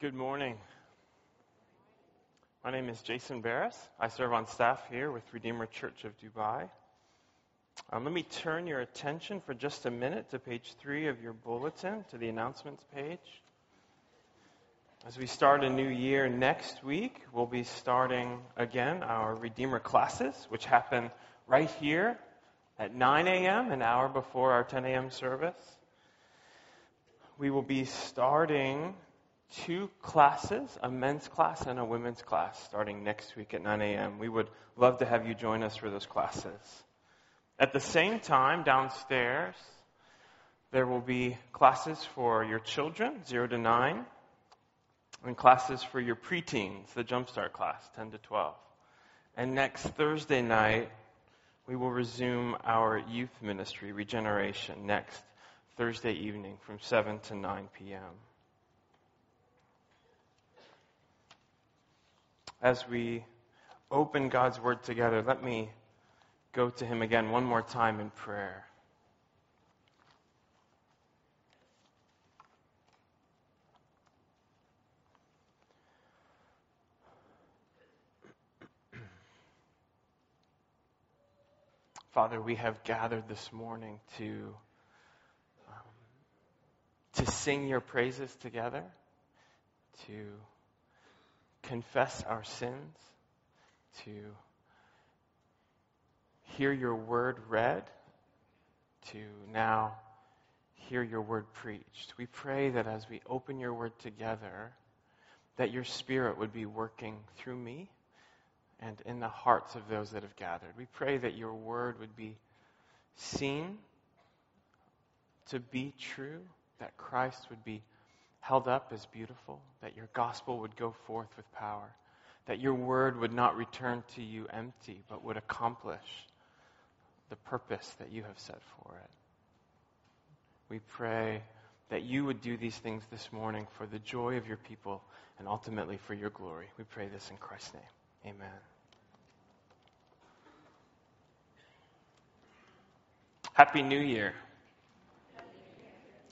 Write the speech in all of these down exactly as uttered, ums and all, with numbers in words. Good morning. My name is Jason Barris. I serve on staff here with Redeemer Church of Dubai. Um, let me turn your attention for just a minute to page three of your bulletin, to the announcements page. As we start a new year next week, we'll be starting again our Redeemer classes, which happen right here at nine a.m., an hour before our ten a.m. service. We will be starting two classes, a men's class and a women's class, starting next week at nine a.m. We would love to have you join us for those classes. At the same time, downstairs, there will be classes for your children, zero to nine, and classes for your preteens, the Jumpstart class, ten to twelve. And next Thursday night, we will resume our youth ministry, Regeneration, next Thursday evening from seven to nine p.m. As we open God's Word together, let me go to Him again one more time in prayer. Father, we have gathered this morning to, um, to sing your praises together, to confess our sins, to hear your word read, to now hear your word preached. We pray that as we open your word together, that your Spirit would be working through me and in the hearts of those that have gathered. We pray that your word would be seen to be true, that Christ would be held up as beautiful, that your gospel would go forth with power, that your word would not return to you empty, but would accomplish the purpose that you have set for it. We pray that you would do these things this morning for the joy of your people and ultimately for your glory. We pray this in Christ's name. Amen. Happy New Year.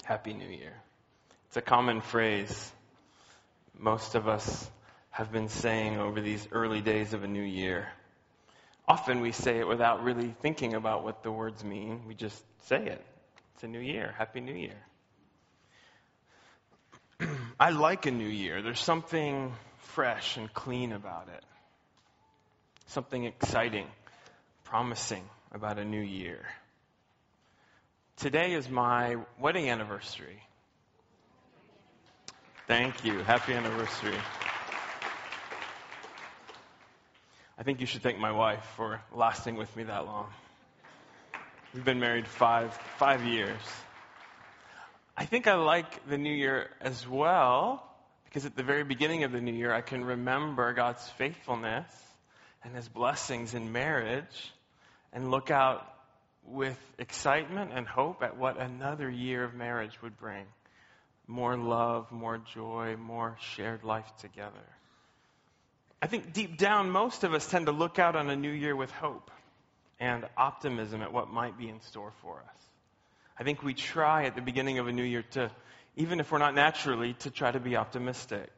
Happy New Year. It's a common phrase most of us have been saying over these early days of a new year. Often we say it without really thinking about what the words mean. We just say it. It's a new year. Happy New Year. I like a new year. There's something fresh and clean about it. Something exciting, promising about a new year. Today is my wedding anniversary. Thank you. Happy anniversary. I think you should thank my wife for lasting with me that long. We've been married five five years. I think I like the new year as well, because at the very beginning of the new year, I can remember God's faithfulness and His blessings in marriage and look out with excitement and hope at what another year of marriage would bring. More love, more joy, more shared life together. I think deep down, most of us tend to look out on a new year with hope and optimism at what might be in store for us. I think we try at the beginning of a new year to, even if we're not naturally, to try to be optimistic.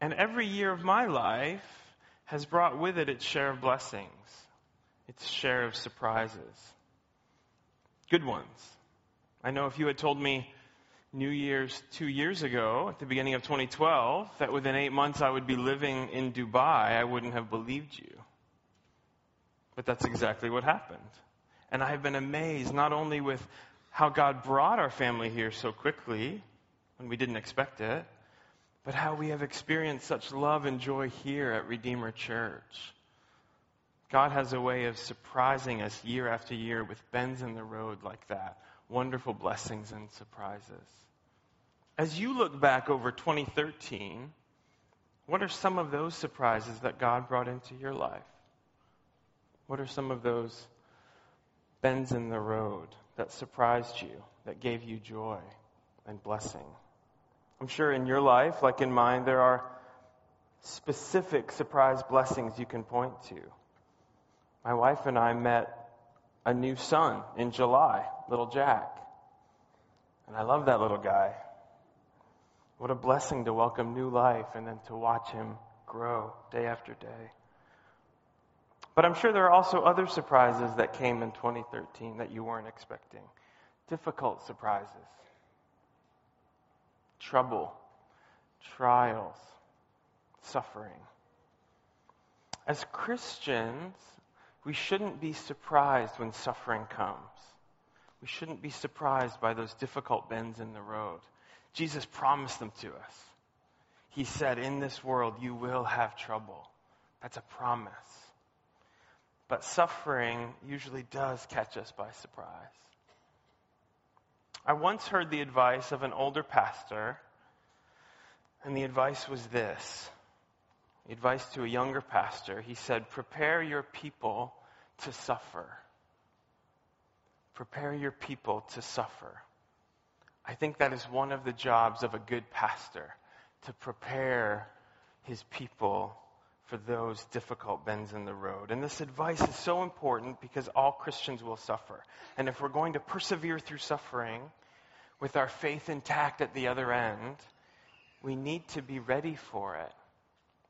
And every year of my life has brought with it its share of blessings, its share of surprises. Good ones. I know if you had told me New Year's two years ago, at the beginning of twenty twelve, that within eight months I would be living in Dubai, I wouldn't have believed you. But that's exactly what happened. And I have been amazed not only with how God brought our family here so quickly, when we didn't expect it, but how we have experienced such love and joy here at Redeemer Church. God has a way of surprising us year after year with bends in the road like that. Wonderful blessings and surprises. As you look back over twenty thirteen, what are some of those surprises that God brought into your life? What are some of those bends in the road that surprised you, that gave you joy and blessing? I'm sure in your life, like in mine, there are specific surprise blessings you can point to. My wife and I met a new son in July, little Jack. And I love that little guy. What a blessing to welcome new life and then to watch him grow day after day. But I'm sure there are also other surprises that came in twenty thirteen that you weren't expecting. Difficult surprises. Trouble. Trials. Suffering. As Christians, we shouldn't be surprised when suffering comes. We shouldn't be surprised by those difficult bends in the road. Jesus promised them to us. He said, in this world you will have trouble. That's a promise. But suffering usually does catch us by surprise. I once heard the advice of an older pastor, and the advice was this. The advice to a younger pastor, he said, prepare your people to suffer. Prepare your people to suffer. I think that is one of the jobs of a good pastor, to prepare his people for those difficult bends in the road. And this advice is so important because all Christians will suffer. And if we're going to persevere through suffering with our faith intact at the other end, we need to be ready for it.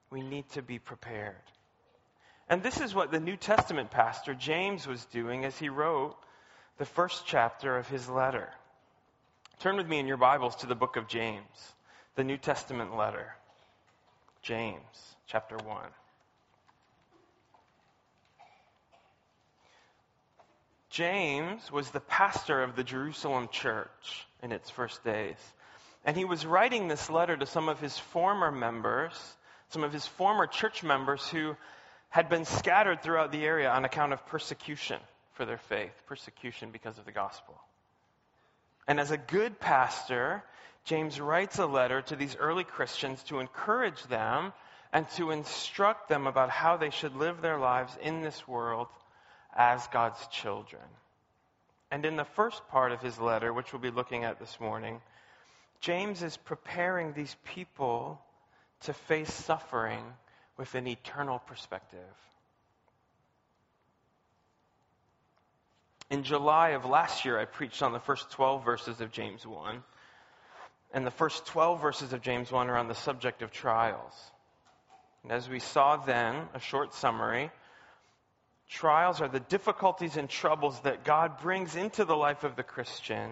We need to be prepared. And this is what the New Testament pastor James was doing as he wrote the first chapter of his letter. Turn with me in your Bibles to the book of James, the New Testament letter. James, chapter one. James was the pastor of the Jerusalem church in its first days. And he was writing this letter to some of his former members, some of his former church members who had been scattered throughout the area on account of persecution for their faith, persecution because of the gospel. And as a good pastor, James writes a letter to these early Christians to encourage them and to instruct them about how they should live their lives in this world as God's children. And in the first part of his letter, which we'll be looking at this morning, James is preparing these people to face suffering with an eternal perspective. In July of last year, I preached on the first twelve verses of James one. And the first twelve verses of James one are on the subject of trials. And as we saw then, a short summary, trials are the difficulties and troubles that God brings into the life of the Christian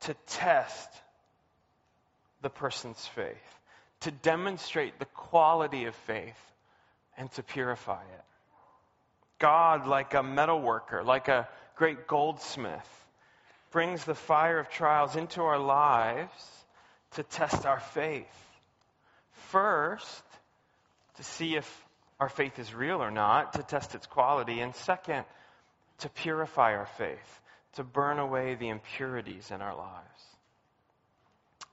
to test the person's faith, to demonstrate the quality of faith, and to purify it. God, like a metal worker, like a great goldsmith, brings the fire of trials into our lives to test our faith. First, to see if our faith is real or not, to test its quality. And second, to purify our faith, to burn away the impurities in our lives.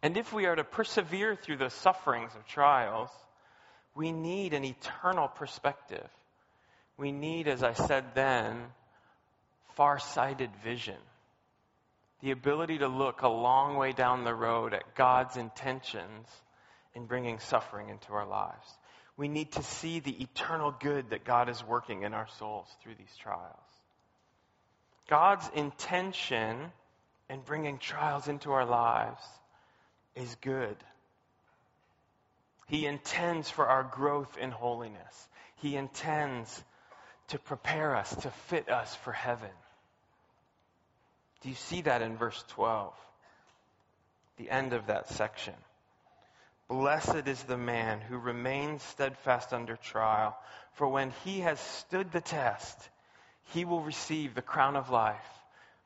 And if we are to persevere through the sufferings of trials, we need an eternal perspective. We need, as I said then, far-sighted vision. The ability to look a long way down the road at God's intentions in bringing suffering into our lives. We need to see the eternal good that God is working in our souls through these trials. God's intention in bringing trials into our lives is good. He intends for our growth in holiness. He intends to prepare us, to fit us for heaven. Do you see that in verse twelve? The end of that section. Blessed is the man who remains steadfast under trial, for when he has stood the test, he will receive the crown of life,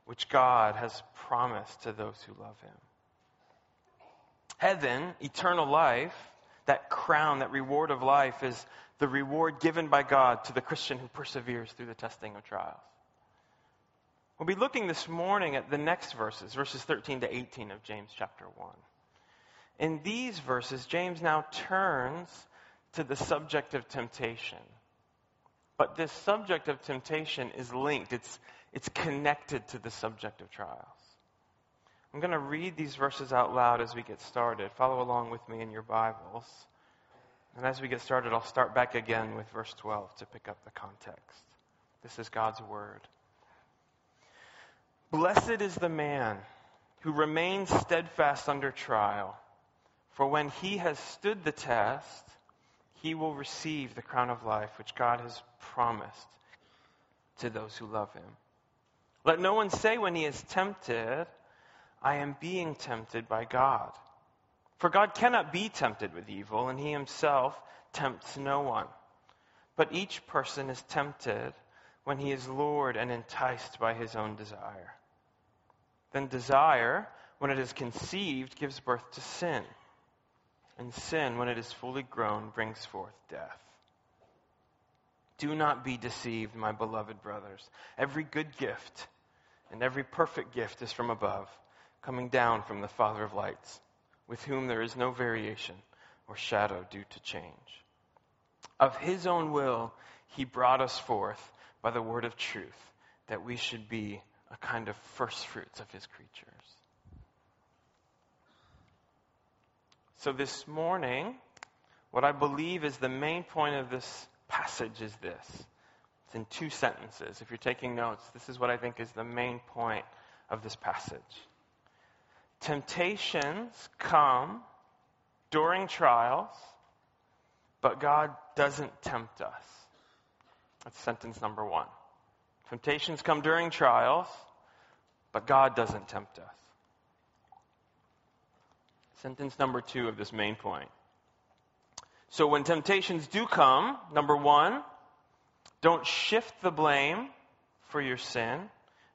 which God has promised to those who love him. Heaven, eternal life, that crown, that reward of life is the reward given by God to the Christian who perseveres through the testing of trials. We'll be looking this morning at the next verses, verses thirteen to eighteen of James chapter one. In these verses, James now turns to the subject of temptation. But this subject of temptation is linked. It's, it's connected to the subject of trials. I'm going to read these verses out loud as we get started. Follow along with me in your Bibles. And as we get started, I'll start back again with verse twelve to pick up the context. This is God's word. Blessed is the man who remains steadfast under trial, For when he has stood the test, he will receive the crown of life which God has promised to those who love him. Let no one say when he is tempted, I am being tempted by God. For God cannot be tempted with evil, and he himself tempts no one. But each person is tempted when he is lured and enticed by his own desire. Then desire, when it is conceived, gives birth to sin. And sin, when it is fully grown, brings forth death. Do not be deceived, my beloved brothers. Every good gift and every perfect gift is from above, coming down from the Father of lights, with whom there is no variation or shadow due to change. Of his own will, he brought us forth by the word of truth, that we should be a kind of first fruits of his creatures. So this morning, what I believe is the main point of this passage is this. It's in two sentences. If you're taking notes, this is what I think is the main point of this passage. Temptations come during trials, but God doesn't tempt us. That's sentence number one. Temptations come during trials, but God doesn't tempt us. Sentence number two of this main point. So when temptations do come, number one, don't shift the blame for your sin.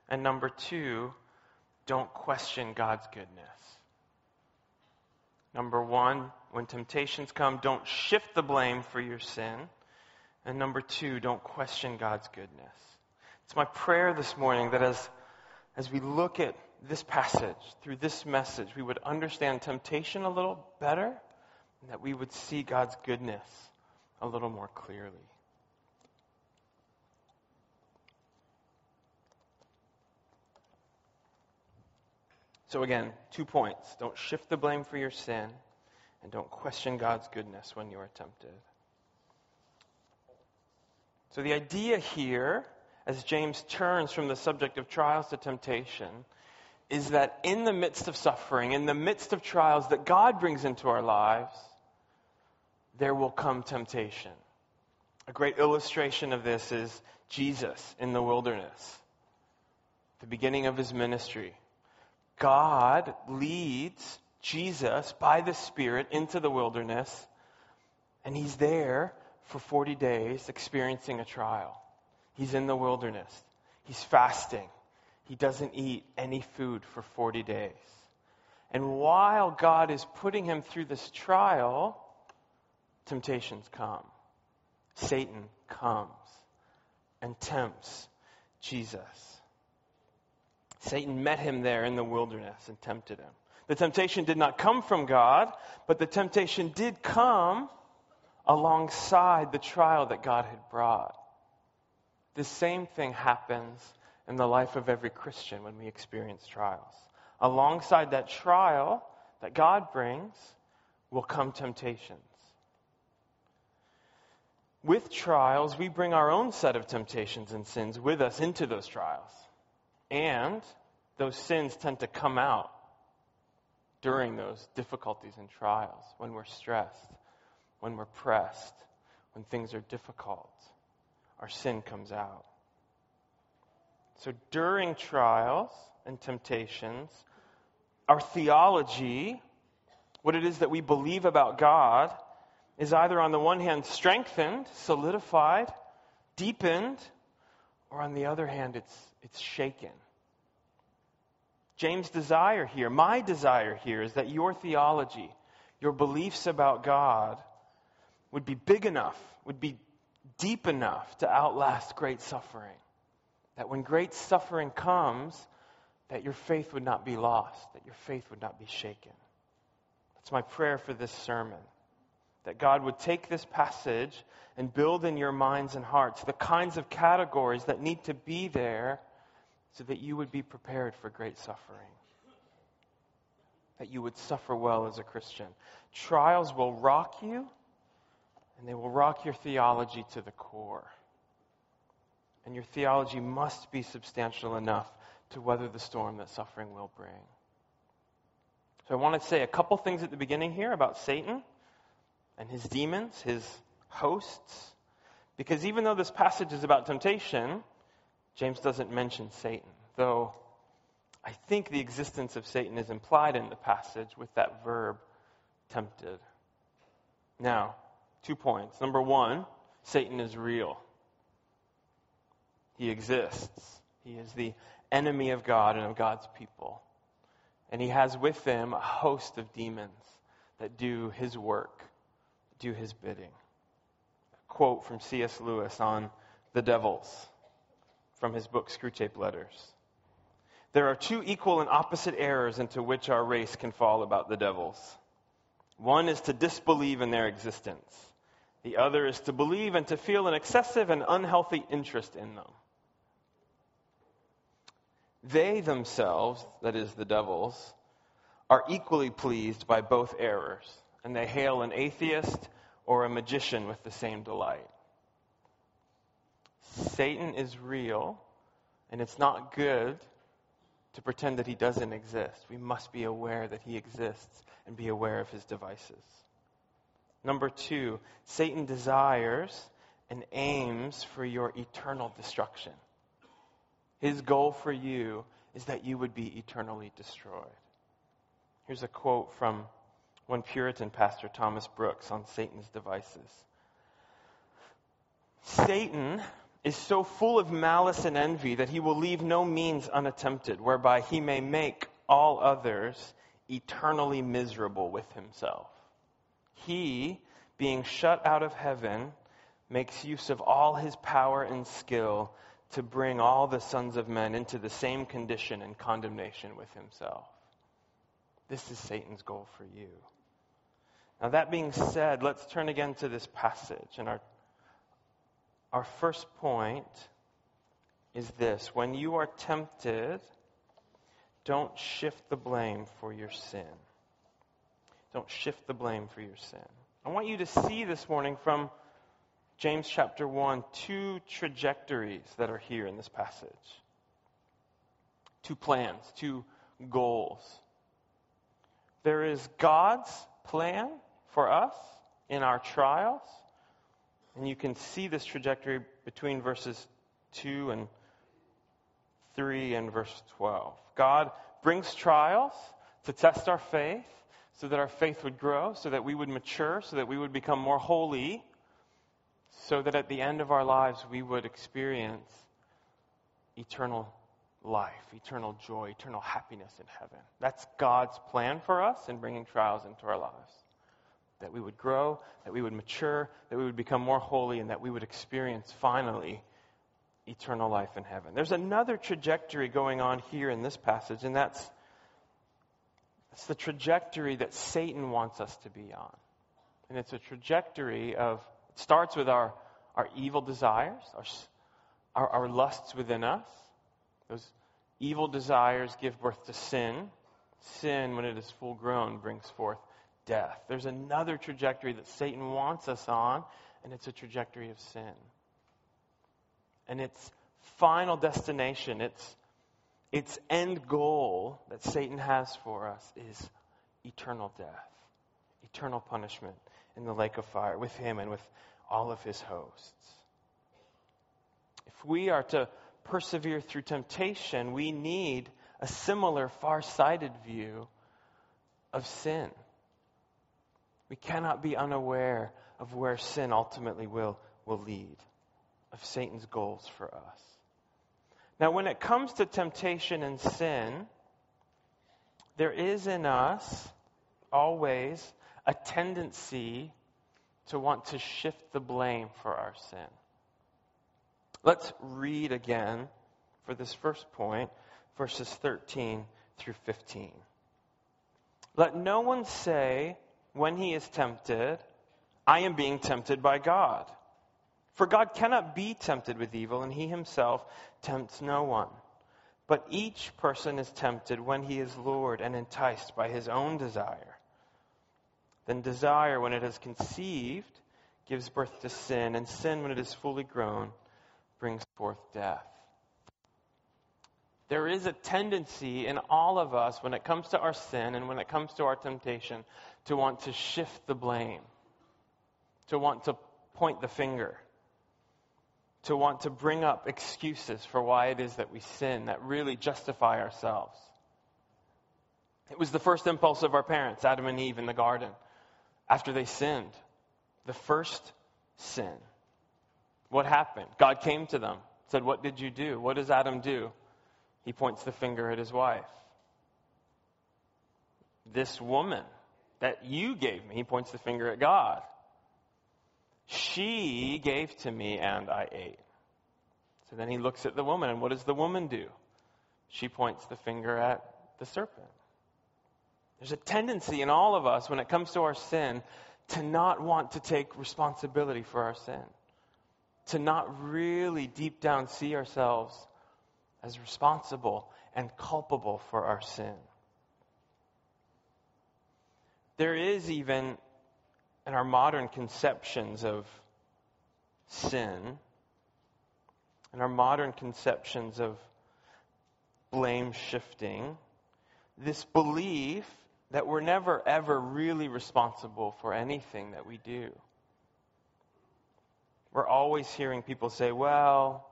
And number two, don't question God's goodness. Number one, when temptations come, don't shift the blame for your sin. And number two, don't question God's goodness. It's my prayer this morning that as, as we look at this passage, through this message, we would understand temptation a little better, and that we would see God's goodness a little more clearly. So again, two points. Don't shift the blame for your sin, and don't question God's goodness when you are tempted. So the idea here, as James turns from the subject of trials to temptation, is that in the midst of suffering, in the midst of trials that God brings into our lives, there will come temptation. A great illustration of this is Jesus in the wilderness, the beginning of his ministry. God leads Jesus by the Spirit into the wilderness, and he's there for forty days experiencing a trial. He's in the wilderness. He's fasting. He doesn't eat any food for forty days. And while God is putting him through this trial, temptations come. Satan comes and tempts Jesus. Satan met him there in the wilderness and tempted him. The temptation did not come from God, but the temptation did come alongside the trial that God had brought. The same thing happens in the life of every Christian when we experience trials. Alongside that trial that God brings will come temptations. With trials, we bring our own set of temptations and sins with us into those trials. And those sins tend to come out during those difficulties and trials, when we're stressed, when we're pressed, when things are difficult, our sin comes out. So during trials and temptations, our theology, what it is that we believe about God, is either on the one hand strengthened, solidified, deepened, or on the other hand, it's it's shaken. James' desire here, my desire here, is that your theology, your beliefs about God would be big enough, would be deep enough to outlast great suffering. That when great suffering comes, that your faith would not be lost, that your faith would not be shaken. That's my prayer for this sermon. That God would take this passage and build in your minds and hearts the kinds of categories that need to be there so that you would be prepared for great suffering. That you would suffer well as a Christian. Trials will rock you, and they will rock your theology to the core. And your theology must be substantial enough to weather the storm that suffering will bring. So I want to say a couple things at the beginning here about Satan and his demons, his hosts. Because even though this passage is about temptation, James doesn't mention Satan, though I think the existence of Satan is implied in the passage with that verb, tempted. Now, two points. Number one, Satan is real. He exists. He is the enemy of God and of God's people. And he has with him a host of demons that do his work, do his bidding. A quote from C S Lewis on the devils from his book Screwtape Letters. There are two equal and opposite errors into which our race can fall about the devils. One is to disbelieve in their existence. The other is to believe and to feel an excessive and unhealthy interest in them. They themselves, that is the devils, are equally pleased by both errors, and they hail an atheist or a magician with the same delight. Satan is real, and it's not good to pretend that he doesn't exist. We must be aware that he exists and be aware of his devices. Number two, Satan desires and aims for your eternal destruction. His goal for you is that you would be eternally destroyed. Here's a quote from one Puritan pastor, Thomas Brooks, on Satan's devices. Satan is so full of malice and envy that he will leave no means unattempted, whereby he may make all others eternally miserable with himself. He, being shut out of heaven, makes use of all his power and skill to bring all the sons of men into the same condition and condemnation with himself. This is Satan's goal for you. Now, that being said, let's turn again to this passage. And our, our first point is this. When you are tempted, don't shift the blame for your sin. Don't shift the blame for your sin. I want you to see this morning from James chapter one, two trajectories that are here in this passage. Two plans, two goals. There is God's plan for us in our trials. And you can see this trajectory between verses two and three and verse twelve. God brings trials to test our faith so that our faith would grow, so that we would mature, so that we would become more holy, so that at the end of our lives we would experience eternal life, eternal joy, eternal happiness in heaven. That's God's plan for us in bringing trials into our lives. That we would grow, that we would mature, that we would become more holy, and that we would experience finally eternal life in heaven. There's another trajectory going on here in this passage, and that's, that's the trajectory that Satan wants us to be on. And it's a trajectory of starts with our, our evil desires, our, our our lusts within us. Those evil desires give birth to sin. Sin, when it is full grown, brings forth death. There's another trajectory that Satan wants us on, and it's a trajectory of sin. And its final destination, its, its end goal that Satan has for us is eternal death, eternal punishment in the lake of fire with him and with all of his hosts. If we are to persevere through temptation, we need a similar far-sighted view of sin. We cannot be unaware of where sin ultimately will, will lead, of Satan's goals for us. Now, when it comes to temptation and sin, there is in us always a tendency to want to shift the blame for our sin. Let's read again for this first point, verses thirteen through fifteen. Let no one say when he is tempted, I am being tempted by God. For God cannot be tempted with evil, and he himself tempts no one. But each person is tempted when he is lured and enticed by his own desire. Then desire, when it has conceived, gives birth to sin, and sin, when it is fully grown, brings forth death. There is a tendency in all of us when it comes to our sin and when it comes to our temptation to want to shift the blame, to want to point the finger, to want to bring up excuses for why it is that we sin, that really justify ourselves. It was the first impulse of our parents, Adam and Eve in the garden, after they sinned. The first sin. What happened? God came to them, said, "What did you do?" What does Adam do? He points the finger at his wife. "This woman that you gave me," he points the finger at God. "She gave to me and I ate." So then he looks at the woman, and what does the woman do? She points the finger at the serpent. There's a tendency in all of us when it comes to our sin to not want to take responsibility for our sin, to not really deep down see ourselves as responsible and culpable for our sin. There is even in our modern conceptions of sin, in our modern conceptions of blame shifting, this belief that we're never ever really responsible for anything that we do. We're always hearing people say, well,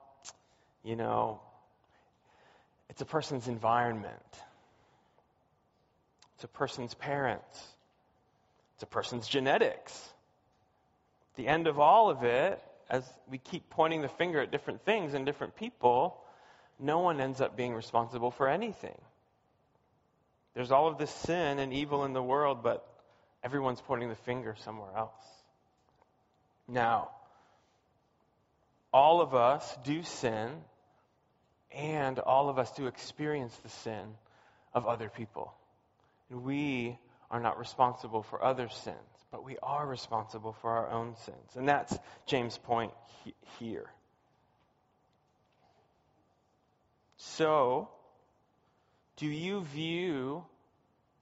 you know, it's a person's environment. It's a person's parents. It's a person's genetics. The end of all of it, as we keep pointing the finger at different things and different people, no one ends up being responsible for anything. There's all of this sin and evil in the world, but everyone's pointing the finger somewhere else. Now, all of us do sin, and all of us do experience the sin of other people. And we are not responsible for other sins, but we are responsible for our own sins. And that's James' point he- here. So, do you view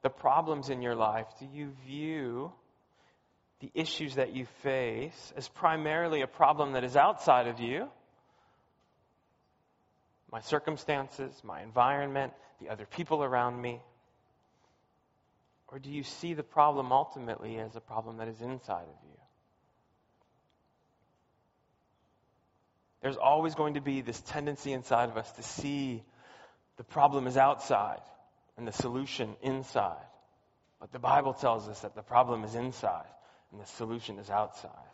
the problems in your life? Do you view the issues that you face as primarily a problem that is outside of you? My circumstances, my environment, the other people around me? Or do you see the problem ultimately as a problem that is inside of you? There's always going to be this tendency inside of us to see the problem is outside and the solution inside. But the Bible tells us that the problem is inside and the solution is outside.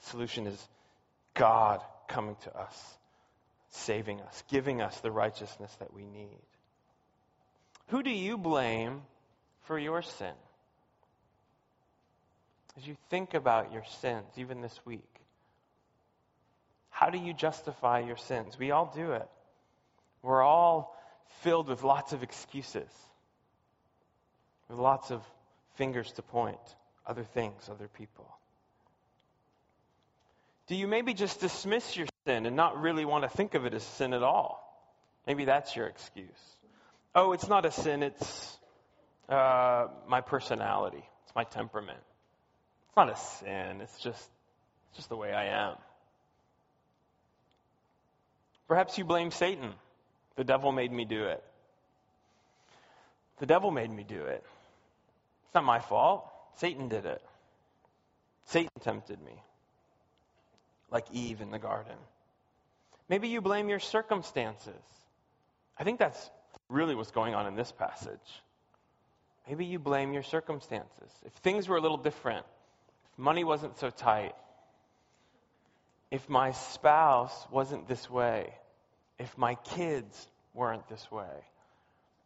The solution is God coming to us, saving us, giving us the righteousness that we need. Who do you blame for your sin? As you think about your sins, even this week, how do you justify your sins? We all do it. We're all filled with lots of excuses, with lots of fingers to point, other things, other people. Do you maybe just dismiss your sin and not really want to think of it as sin at all? Maybe that's your excuse. Oh, it's not a sin, it's uh, my personality, it's my temperament. It's not a sin, it's just, it's just the way I am. Perhaps you blame Satan. The devil made me do it. The devil made me do it. It's not my fault. Satan did it. Satan tempted me. Like Eve in the garden. Maybe you blame your circumstances. I think that's really what's going on in this passage. Maybe you blame your circumstances. If things were a little different, if money wasn't so tight, if my spouse wasn't this way, if my kids weren't this way,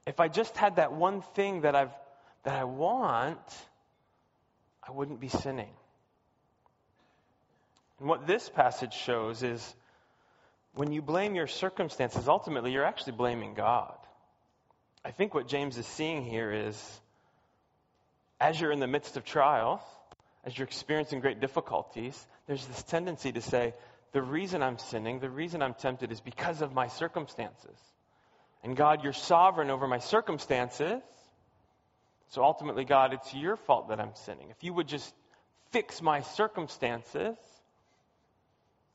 if I just had that one thing that I've that I want, I wouldn't be sinning. And what this passage shows is when you blame your circumstances, ultimately you're actually blaming God. I think what James is seeing here is as you're in the midst of trials, as you're experiencing great difficulties, there's this tendency to say, the reason I'm sinning, the reason I'm tempted is because of my circumstances. And God, you're sovereign over my circumstances. So ultimately, God, it's your fault that I'm sinning. If you would just fix my circumstances,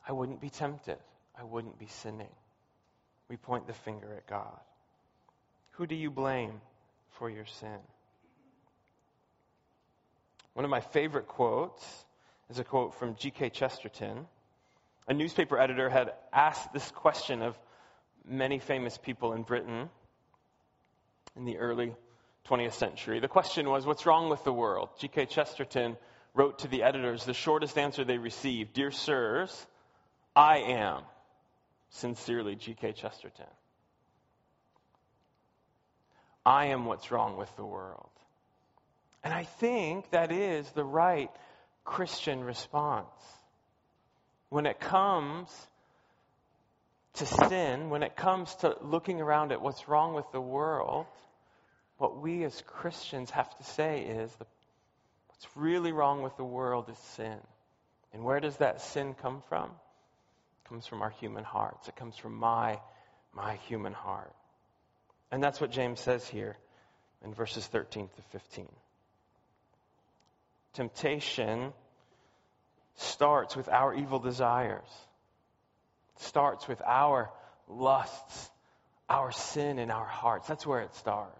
I wouldn't be tempted. I wouldn't be sinning. we point the finger at God. Who do you blame for your sin? One of my favorite quotes is a quote from G K Chesterton. A newspaper editor had asked this question of many famous people in Britain in the early twentieth century. The question was, what's wrong with the world? G K Chesterton wrote to the editors the shortest answer they received. Dear sirs, I am. Sincerely, G K Chesterton. I am what's wrong with the world. And I think that is the right Christian response. When it comes to sin, when it comes to looking around at what's wrong with the world, what we as Christians have to say is, what's really wrong with the world is sin. And where does that sin come from? It comes from our human hearts. It comes from my, my human heart. And that's what James says here in verses thirteen to fifteen. Temptation starts with our evil desires. It starts with our lusts, our sin in our hearts. That's where it starts.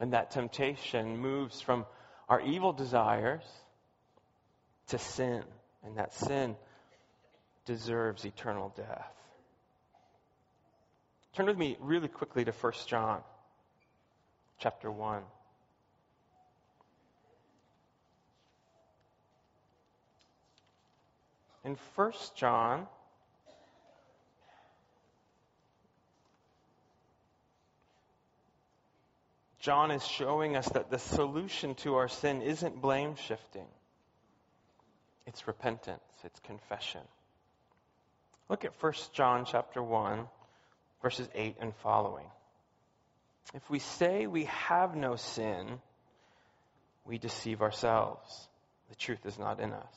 And that temptation moves from our evil desires to sin. And that sin deserves eternal death. Turn with me really quickly to First John chapter one. In First John, John is showing us that the solution to our sin isn't blame shifting. It's repentance. It's confession. Look at First John chapter one. Verses eight and following. If we say we have no sin, we deceive ourselves. The truth is not in us.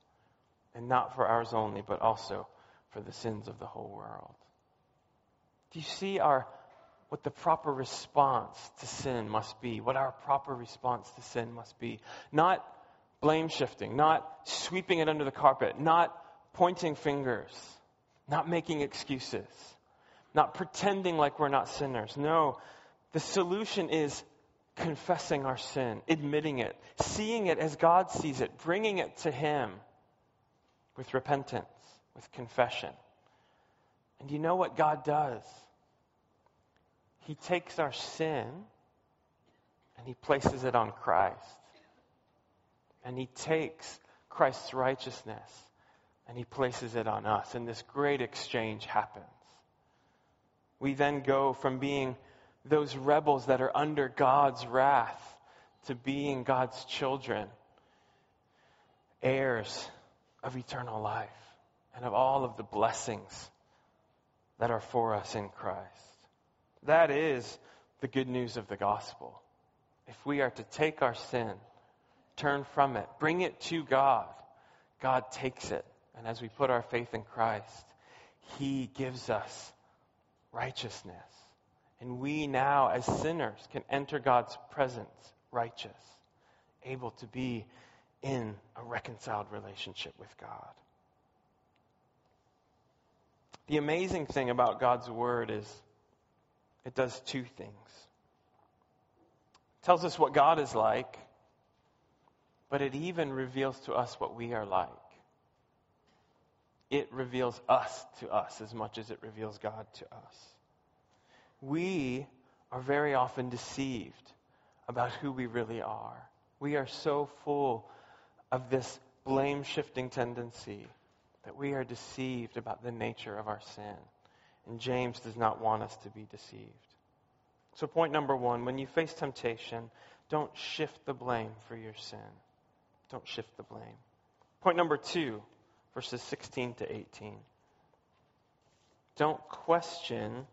and not for ours only, but also for the sins of the whole world. Do you see our what the proper response to sin must be? What our proper response to sin must be? Not blame shifting, not sweeping it under the carpet, not pointing fingers, not making excuses, not pretending like we're not sinners. No, the solution is confessing our sin, admitting it, seeing it as God sees it, bringing it to him with repentance, with confession. And you know what God does? He takes our sin and he places it on Christ. And he takes Christ's righteousness and he places it on us. And this great exchange happens. We then go from being those rebels that are under God's wrath to being God's children, heirs of eternal life and of all of the blessings that are for us in Christ. That is the good news of the gospel. If we are to take our sin, turn from it, bring it to God, God takes it. And as we put our faith in Christ, he gives us righteousness. And we now, as sinners, can enter God's presence righteous, able to be in a reconciled relationship with God. The amazing thing about God's word is it does two things. It tells us what God is like, but it even reveals to us what we are like. It reveals us to us as much as it reveals God to us. We are very often deceived about who we really are. We are so full of this blame-shifting tendency that we are deceived about the nature of our sin. And James does not want us to be deceived. So point number one, when you face temptation, don't shift the blame for your sin. Don't shift the blame. Point number two, verses sixteen to eighteen. Don't question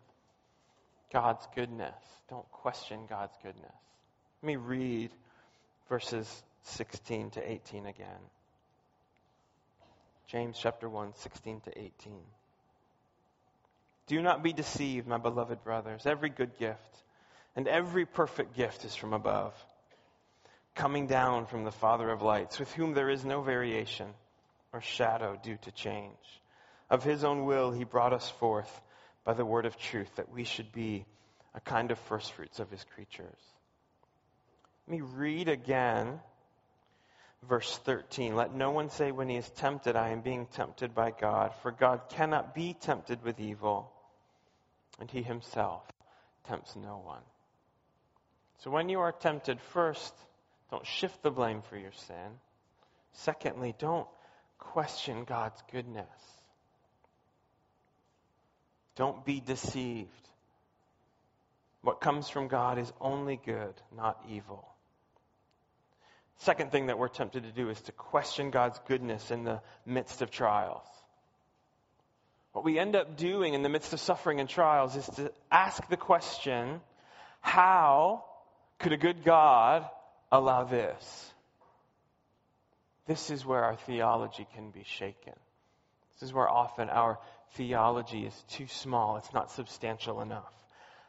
God's goodness. Don't question God's goodness. Let me read verses sixteen to eighteen again. James chapter one, sixteen to eighteen. Do not be deceived, my beloved brothers. Every good gift and every perfect gift is from above, coming down from the Father of lights, with whom there is no variation or shadow due to change. Of his own will he brought us forth by the word of truth, that we should be a kind of first fruits of his creatures. Let me read again verse thirteen. Let no one say when he is tempted, I am being tempted by God. For God cannot be tempted with evil, and he himself tempts no one. So when you are tempted, first, don't shift the blame for your sin. Secondly, don't question God's goodness. Don't be deceived. What comes from God is only good, not evil. Second thing that we're tempted to do is to question God's goodness in the midst of trials. What we end up doing in the midst of suffering and trials is to ask the question, how could a good God allow this? This is where our theology can be shaken. This is where often our theology is too small. It's not substantial enough.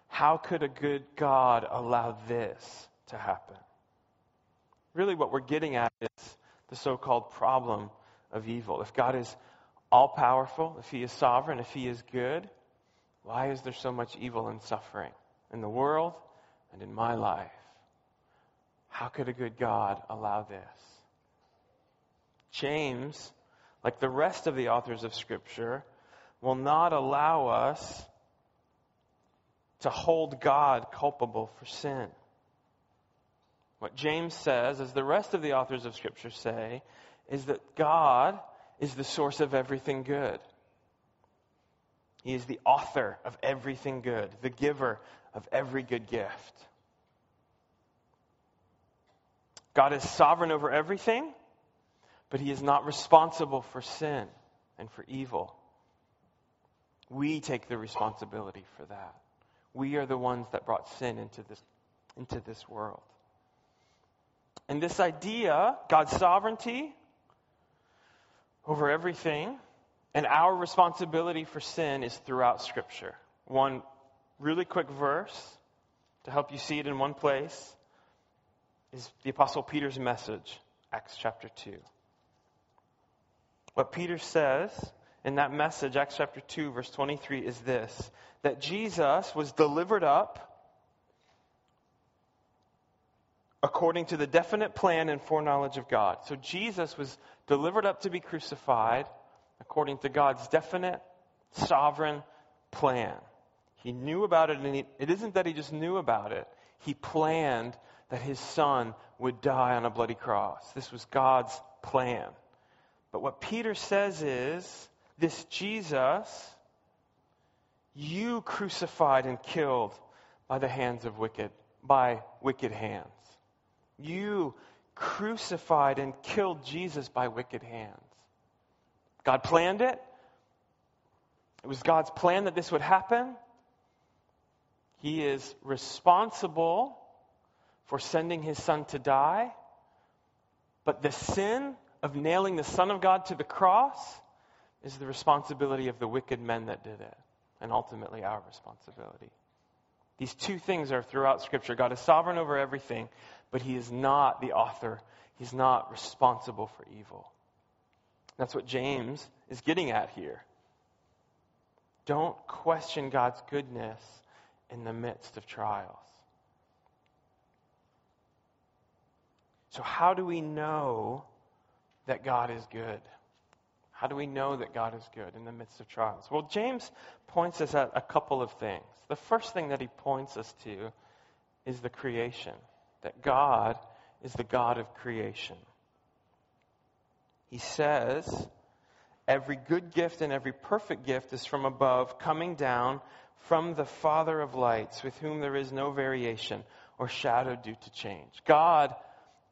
How could a good God allow this to happen? Really what we're getting at is the so-called problem of evil. If God is all-powerful, if he is sovereign, if he is good, why is there so much evil and suffering in the world and in my life? How could a good God allow this? James, like the rest of the authors of Scripture, will not allow us to hold God culpable for sin. What James says, as the rest of the authors of Scripture say, is that God is the source of everything good. He is the author of everything good, the giver of every good gift. God is sovereign over everything, but he is not responsible for sin and for evil. We take the responsibility for that. We are the ones that brought sin into this, into this world. And this idea, God's sovereignty over everything and our responsibility for sin, is throughout Scripture. One really quick verse to help you see it in one place is the Apostle Peter's message, Acts chapter two. What Peter says in that message, Acts chapter two, verse twenty-three, is this: that Jesus was delivered up according to the definite plan and foreknowledge of God. So Jesus was delivered up to be crucified according to God's definite, sovereign plan. He knew about it, and he, it isn't that he just knew about it. He planned that his son would die on a bloody cross. This was God's plan. But what Peter says is, this Jesus, you crucified and killed by the hands of wicked, by wicked hands. You crucified and killed Jesus by wicked hands. God planned it. It was God's plan that this would happen. He is responsible for sending his son to die. But the sin of nailing the Son of God to the cross is the responsibility of the wicked men that did it, and ultimately our responsibility. These two things are throughout Scripture. God is sovereign over everything, but he is not the author. He's not responsible for evil. That's what James is getting at here. Don't question God's goodness in the midst of trials. So how do we know that God is good? How do we know that God is good in the midst of trials? Well, James points us at a couple of things. The first thing that he points us to is the creation, that God is the God of creation. He says, every good gift and every perfect gift is from above, coming down from the Father of lights, with whom there is no variation or shadow due to change. God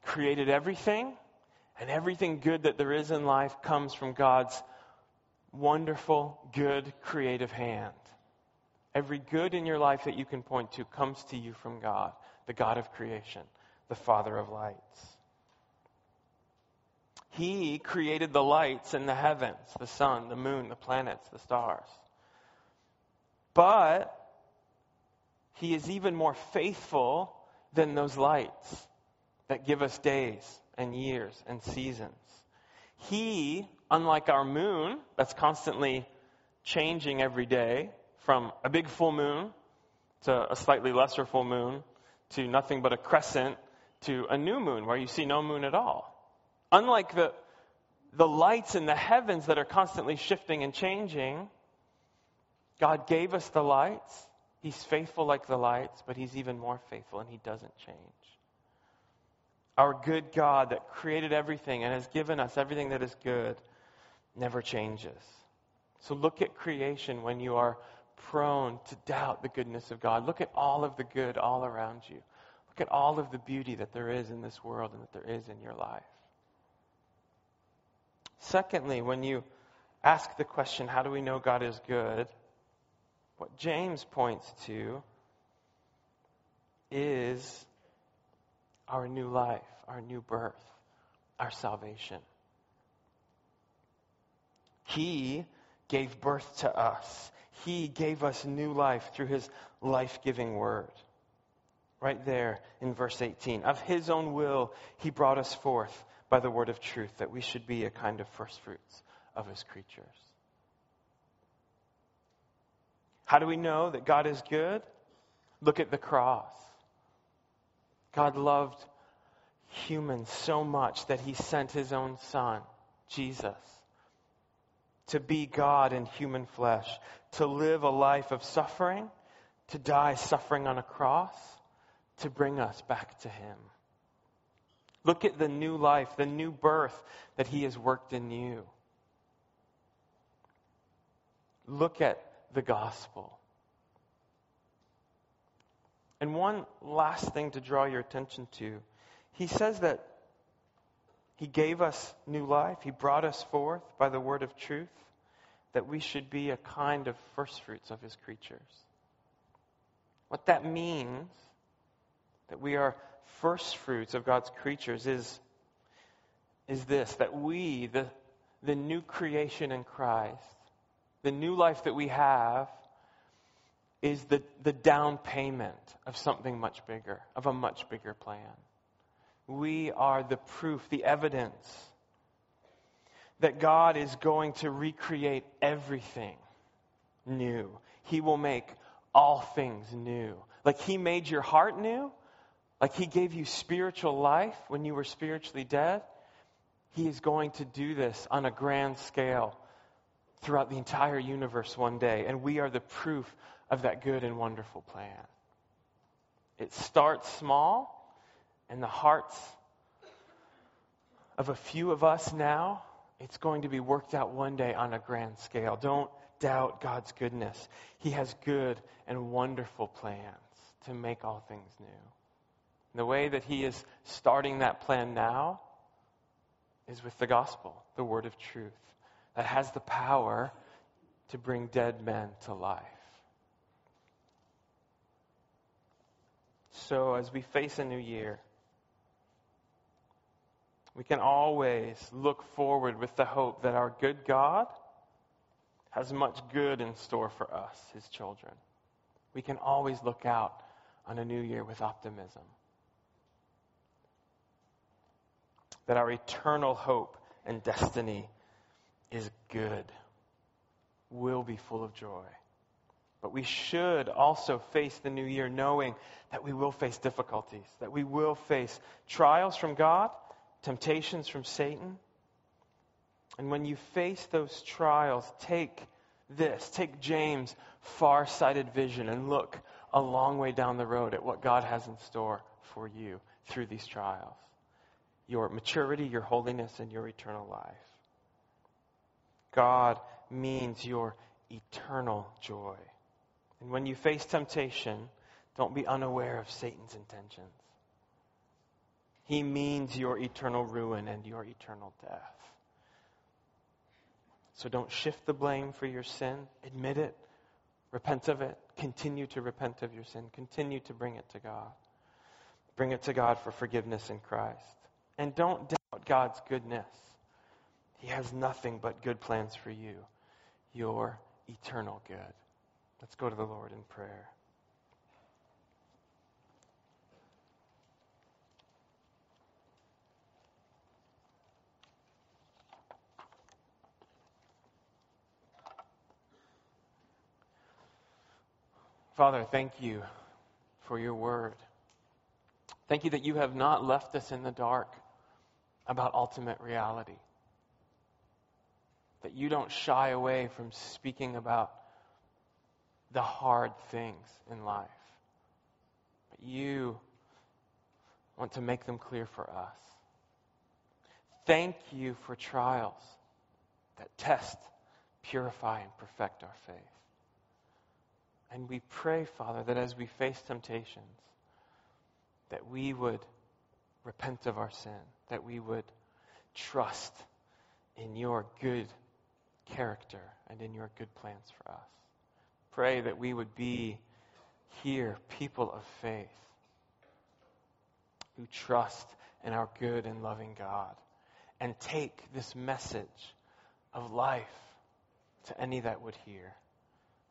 created everything. And everything good that there is in life comes from God's wonderful, good, creative hand. Every good in your life that you can point to comes to you from God, the God of creation, the Father of lights. He created the lights in the heavens, the sun, the moon, the planets, the stars. But he is even more faithful than those lights that give us days and years and seasons. He, unlike our moon, that's constantly changing every day, from a big full moon to a slightly lesser full moon to nothing but a crescent to a new moon where you see no moon at all. Unlike the the lights in the heavens that are constantly shifting and changing, God gave us the lights. He's faithful like the lights, but he's even more faithful and he doesn't change. Our good God that created everything and has given us everything that is good never changes. So look at creation when you are prone to doubt the goodness of God. Look at all of the good all around you. Look at all of the beauty that there is in this world and that there is in your life. Secondly, when you ask the question, how do we know God is good? What James points to is our new life, our new birth, our salvation. He gave birth to us. He gave us new life through his life-giving word. Right there in verse eighteen. Of his own will, he brought us forth by the word of truth, that we should be a kind of first fruits of his creatures. How do we know that God is good? Look at the cross. God loved humans so much that he sent his own son, Jesus, to be God in human flesh, to live a life of suffering, to die suffering on a cross, to bring us back to him. Look at the new life, the new birth that he has worked in you. Look at the gospel. And one last thing to draw your attention to. He says that he gave us new life. He brought us forth by the word of truth, that we should be a kind of first fruits of his creatures. What that means, that we are first fruits of God's creatures, is, is this, that we, the, the new creation in Christ, the new life that we have, is the, the down payment of something much bigger, of a much bigger plan. We are the proof, the evidence that God is going to recreate everything new. He will make all things new. Like he made your heart new. Like he gave you spiritual life when you were spiritually dead. He is going to do this on a grand scale throughout the entire universe one day. And we are the proof of that good and wonderful plan. It starts small in the hearts of a few of us now. It's going to be worked out one day on a grand scale. Don't doubt God's goodness. He has good and wonderful plans to make all things new. The way that he is starting that plan now is with the gospel, the word of truth, that has the power to bring dead men to life. So as we face a new year, we can always look forward with the hope that our good God has much good in store for us, his children. We can always look out on a new year with optimism. That our eternal hope and destiny is good, will be full of joy. But we should also face the new year knowing that we will face difficulties, that we will face trials from God, temptations from Satan. And when you face those trials, take this, take James' far-sighted vision and look a long way down the road at what God has in store for you through these trials. Your maturity, your holiness, and your eternal life. God means your eternal joy. And when you face temptation, don't be unaware of Satan's intentions. He means your eternal ruin and your eternal death. So don't shift the blame for your sin. Admit it. Repent of it. Continue to repent of your sin. Continue to bring it to God. Bring it to God for forgiveness in Christ. And don't doubt God's goodness. He has nothing but good plans for you, your eternal good. Let's go to the Lord in prayer. Father, thank you for your word. Thank you that you have not left us in the dark about ultimate reality. That you don't shy away from speaking about the hard things in life. But you want to make them clear for us. Thank you for trials that test, purify, and perfect our faith. And we pray, Father, that as we face temptations, that we would repent of our sin, that we would trust in your good character and in your good plans for us. Pray that we would be here, people of faith, who trust in our good and loving God, and take this message of life to any that would hear.